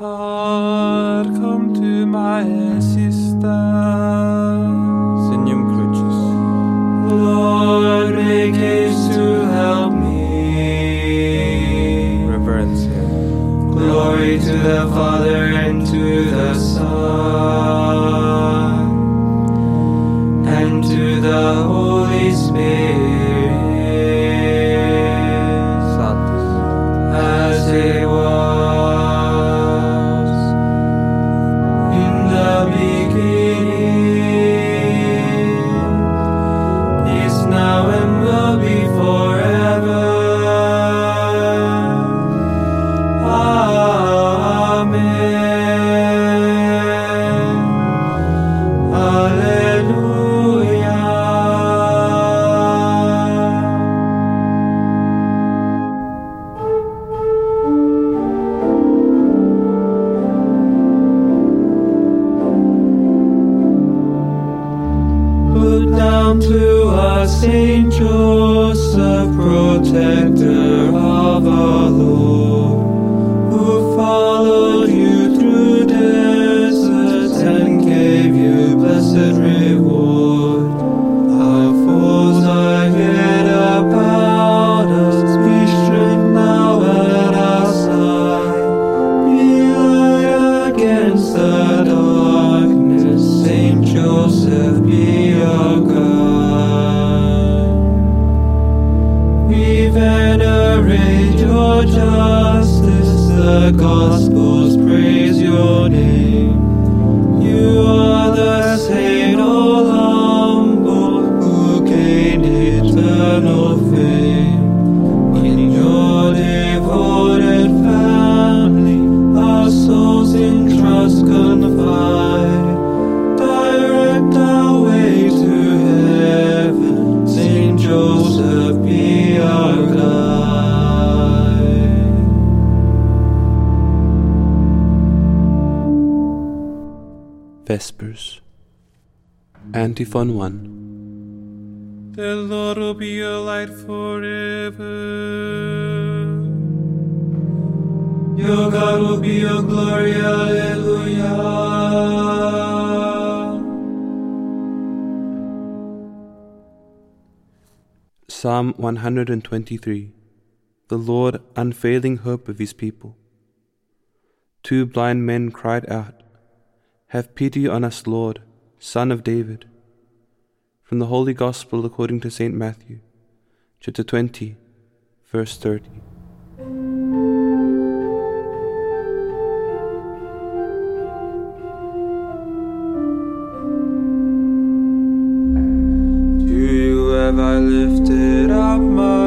God, come to my assistance. Signum crucis. Lord, make haste to help me. Reverence him. Glory to the Father and to the Son and to the Holy Spirit. Satis. As it was. Saint Joseph, protector of our Lord, who followed you through deserts and gave you blessed reward. Our foes are yet about us, be strength now at our side. Be light against the darkness, Saint Joseph, be our God. Venerate your justice, the Gospels praise your name. You are the saint all humble who gained eternal fame. In your devoted family, our souls in trust confide. Direct our way to heaven, Saint Joseph, be our God. Vespers. Antiphon 1. The Lord will be a light forever. Your God will be your glory, Alleluia. Psalm 123. The Lord unfailing hope of his people. Two blind men cried out, "Have pity on us, Lord, Son of David." From the Holy Gospel according to St. Matthew, chapter 20, verse 30. To you have I lifted up my eyes.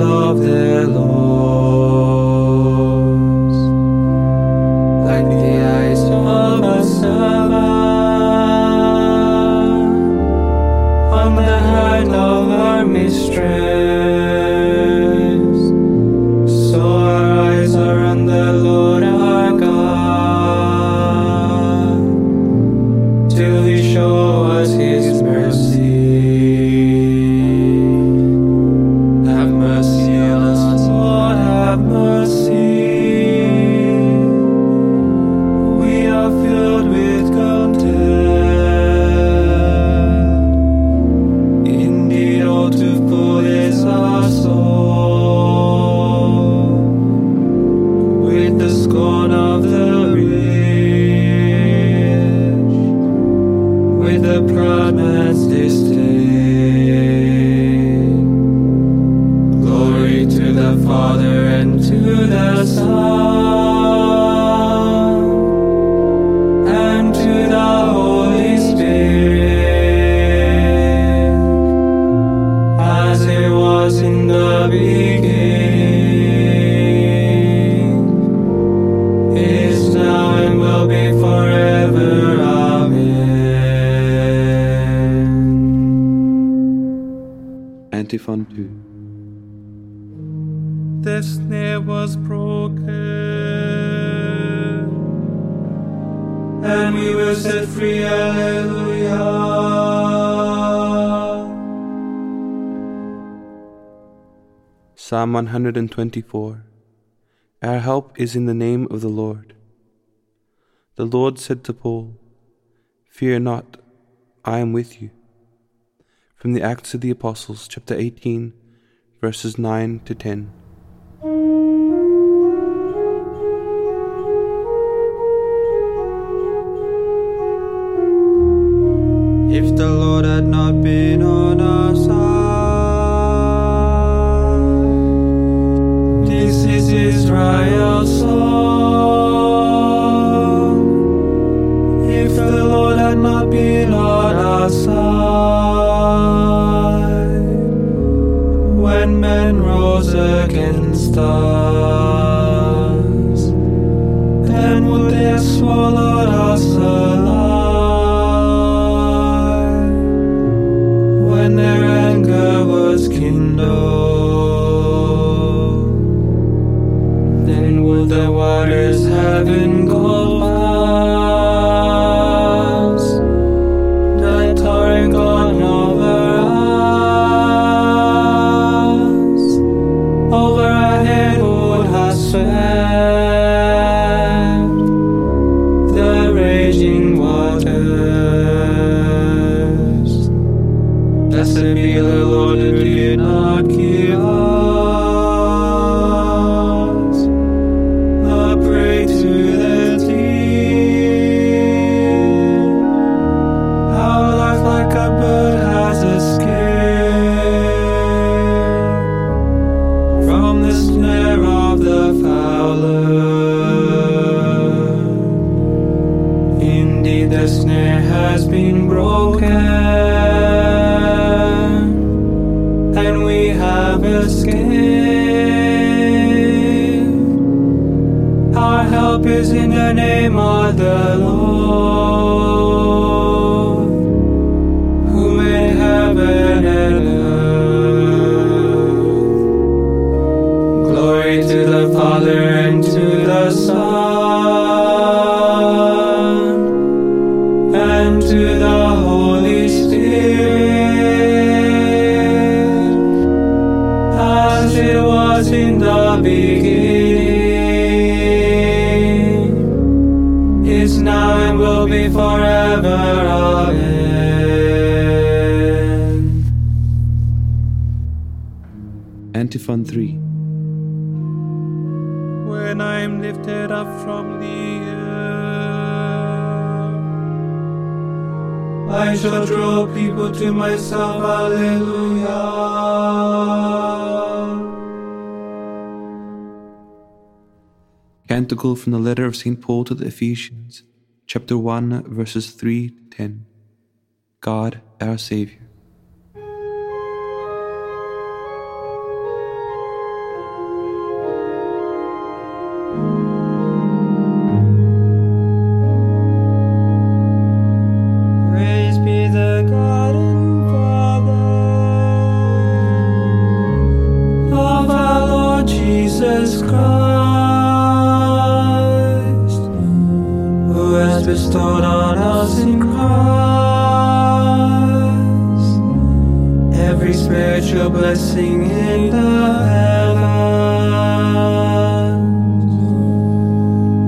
Of death's snare was broken, and we were set free, Alleluia. Psalm 124. Our help is in the name of the Lord. The Lord said to Paul, "Fear not, I am with you." From the Acts of the Apostles, chapter 18, verses 9 to 10. If the Lord had not been on our side, this is Israel's song. If the Lord had not been on our side, when men rose against us, then would they have swallowed us alive? When their anger was kindled, then would the waters have engulfed us, thy torrent gone over us, over our head would have swept the raging waters. Blessed be the Lord who did not give us a prey to the deep. How life like a bird has escaped from the snare of the fowler. Indeed, the snare has been broken, and we have escaped. Our help is in the name of the Lord, who made heaven and earth. Glory to the Father and to the Son and to the Holy Spirit, as it was in the beginning, is now and will be forever. Amen. Antiphon 3. When I am lifted up from the earth, I shall draw people to myself, Alleluia. Canticle from the letter of St. Paul to the Ephesians, chapter 1, verses 3 to 10. God, our Savior. Bestowed on us in Christ every spiritual blessing in the heavens.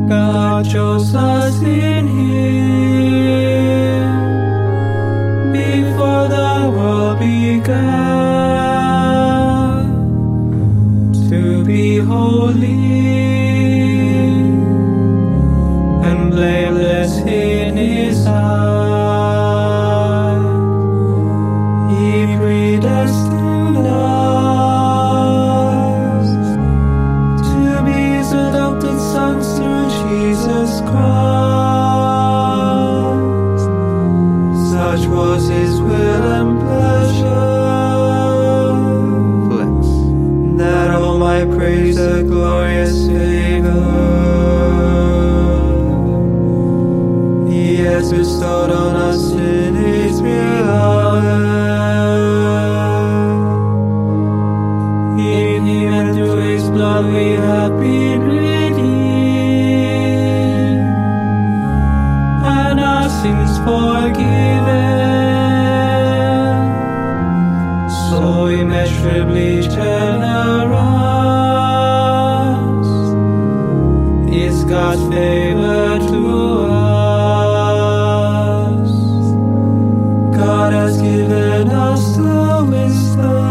God chose us in Him before the world began to be holy and blameless in His sight. He predestined us to be His adopted sons through Jesus Christ. Such was His will and pleasure, that all might praise the glorious favor bestowed on us in His beloved. In Him and through His blood what we have been reading, and our sins forgiven, so immeasurably generous is God's favor to us. God has given us the wisdom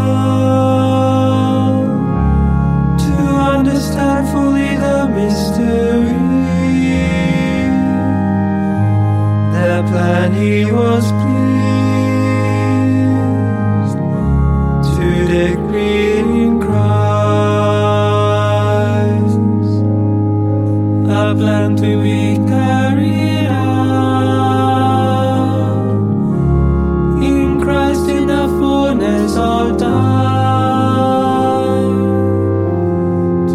fully the mystery, the plan he was pleased to decree in Christ, a plan to be carried out in Christ in the fullness of time,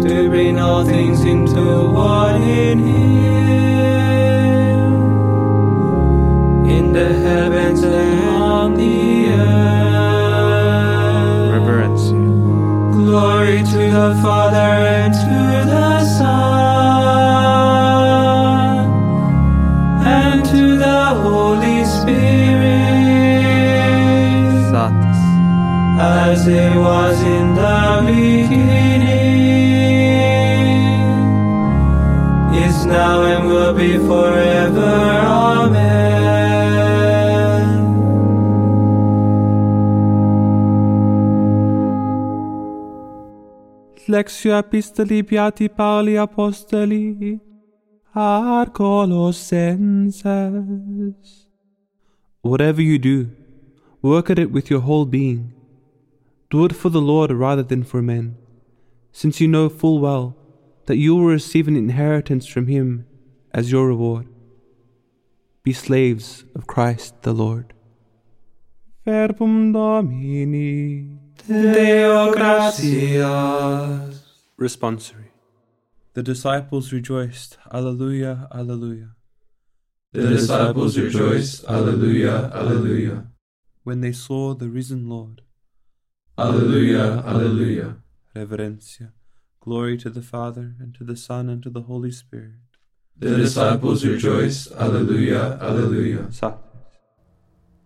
to bring all things into one in Him, in the heavens and on the earth. Reverence. Glory to the Father and to the Son and to the Holy Spirit, Satis. As it was in the beginning, is now and will be forever. Amen. Lectio Epistolae Beati Pauli Apostoli ad Colossenses. Whatever you do, work at it with your whole being. Do it for the Lord rather than for men, since you know full well that you will receive an inheritance from Him as your reward. Be slaves of Christ the Lord. Verbum Domini. Deo gratias. Responsory. The disciples rejoiced. Alleluia, alleluia. The disciples rejoiced. Alleluia, alleluia. When they saw the risen Lord. Alleluia, alleluia. Reverencia. Glory to the Father, and to the Son, and to the Holy Spirit. The disciples rejoiced. Alleluia, alleluia.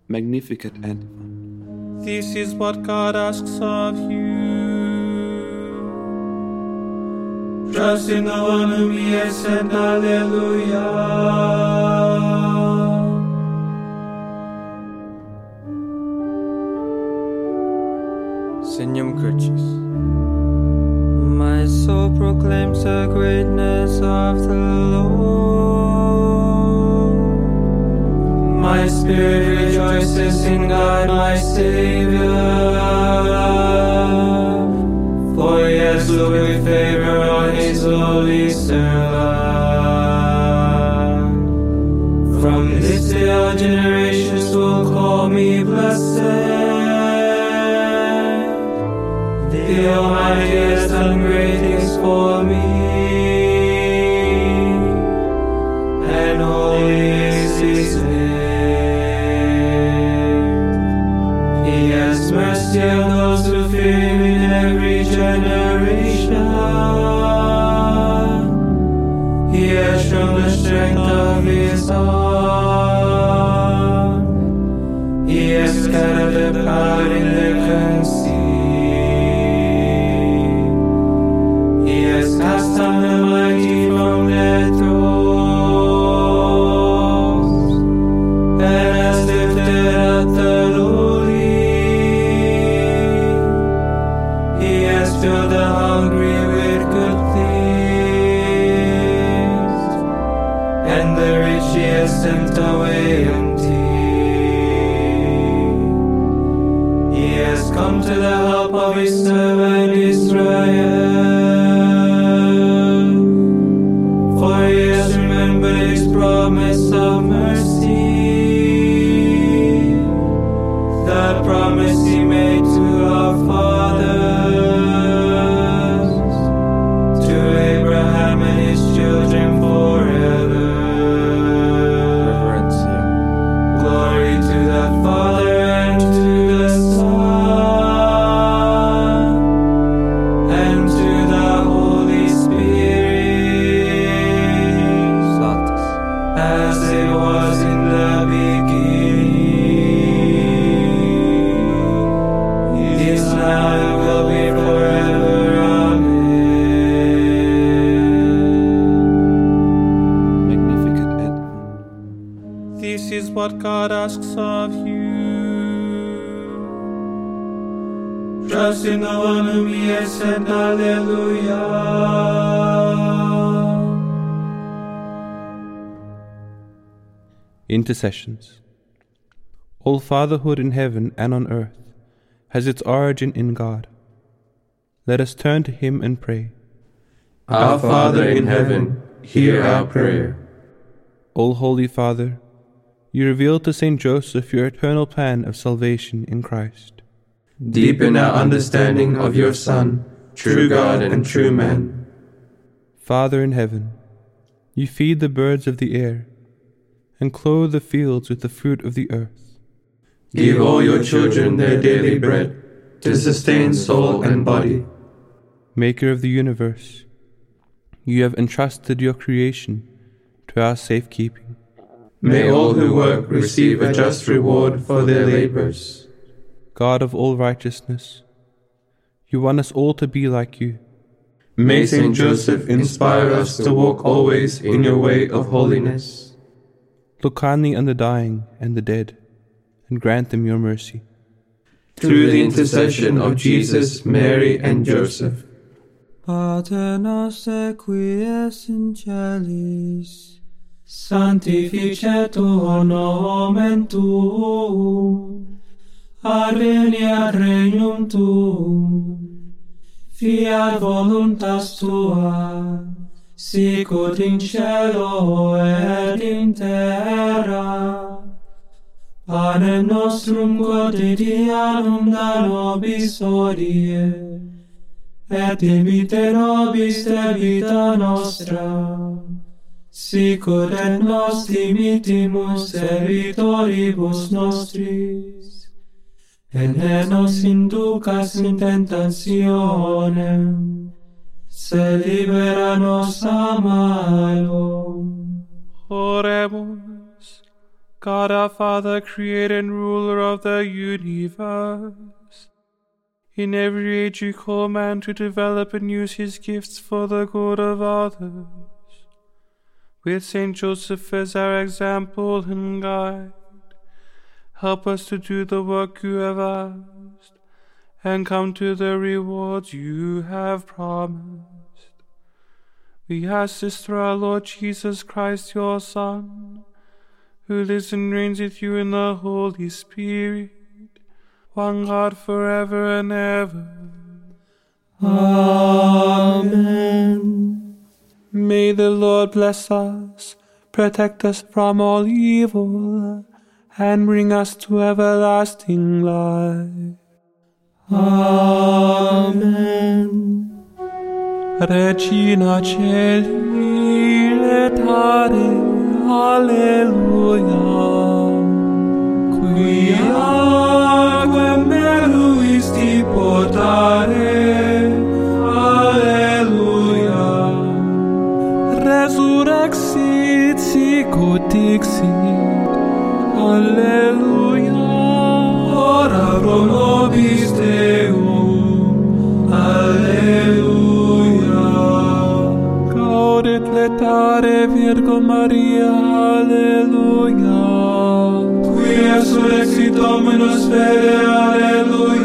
Magnificat Antiphon. This is what God asks of you. Trust in the one whom He has sent. Alleluia. Signum Crucis. My soul proclaims the greatness of the Lord. My spirit rejoices in God, my Savior, for He has looked with favor on His holy servant. From this day all generations will call me blessed. The Almighty has done great things for me, and holy is His name. He has mercy on those who fear Him in every generation. He has shown the strength of His arm. He has scattered the proud in their conceit. Cast down the mighty from their thrones, and has lifted up the lowly. He has filled the hungry with good things, and the rich He has sent away empty. He has come to the help of His servant Israel. what God asks of you. Trust in the one whom He has sent. Alleluia. Intercessions. All fatherhood in heaven and on earth has its origin in God. Let us turn to Him and pray. Our Father in heaven, hear our prayer. O Holy Father, you revealed to Saint Joseph your eternal plan of salvation in Christ. Deepen our understanding of your Son, true God and true man. Father in heaven, you feed the birds of the air and clothe the fields with the fruit of the earth. Give all your children their daily bread to sustain soul and body. Maker of the universe, you have entrusted your creation to our safekeeping. May all who work receive a just reward for their labors. God of all righteousness, you want us all to be like you. May Saint Joseph inspire us to walk always in your way of holiness. Look kindly on the dying and the dead, and grant them your mercy. Through the intercession of Jesus, Mary, and Joseph. Pater noster qui es in celis, sanctificetur nomen tuum, adveniat regnum tuum, fiat voluntas tua, sicut in cielo et in terra. Panem nostrum quotidianum da nobis hodie, et dimitte nobis debita nostra, sicut et nos dimittimus debitoribus nostris, et ne nos inducas in tentationem, sed libera nos a malo. Oremus. God our Father, creator and ruler of the universe, in every age you call man to develop and use his gifts for the good of others. With Saint Joseph as our example and guide, help us to do the work you have asked and come to the rewards you have promised. We ask this through our Lord Jesus Christ, your Son, who lives and reigns with you in the Holy Spirit, one God forever and ever. Amen. May the Lord bless us, protect us from all evil, and bring us to everlasting life. Amen. Regina Celi Letare, Alleluia. Quiaque meruis ti potare, Alleluia. Resurrexit sicut dixit, Alleluia. Ora pro nobis Deum, Alleluia. Gaudet letare Virgo Maria, Alleluia. Qui resurrexit Dominus vere, Alleluia.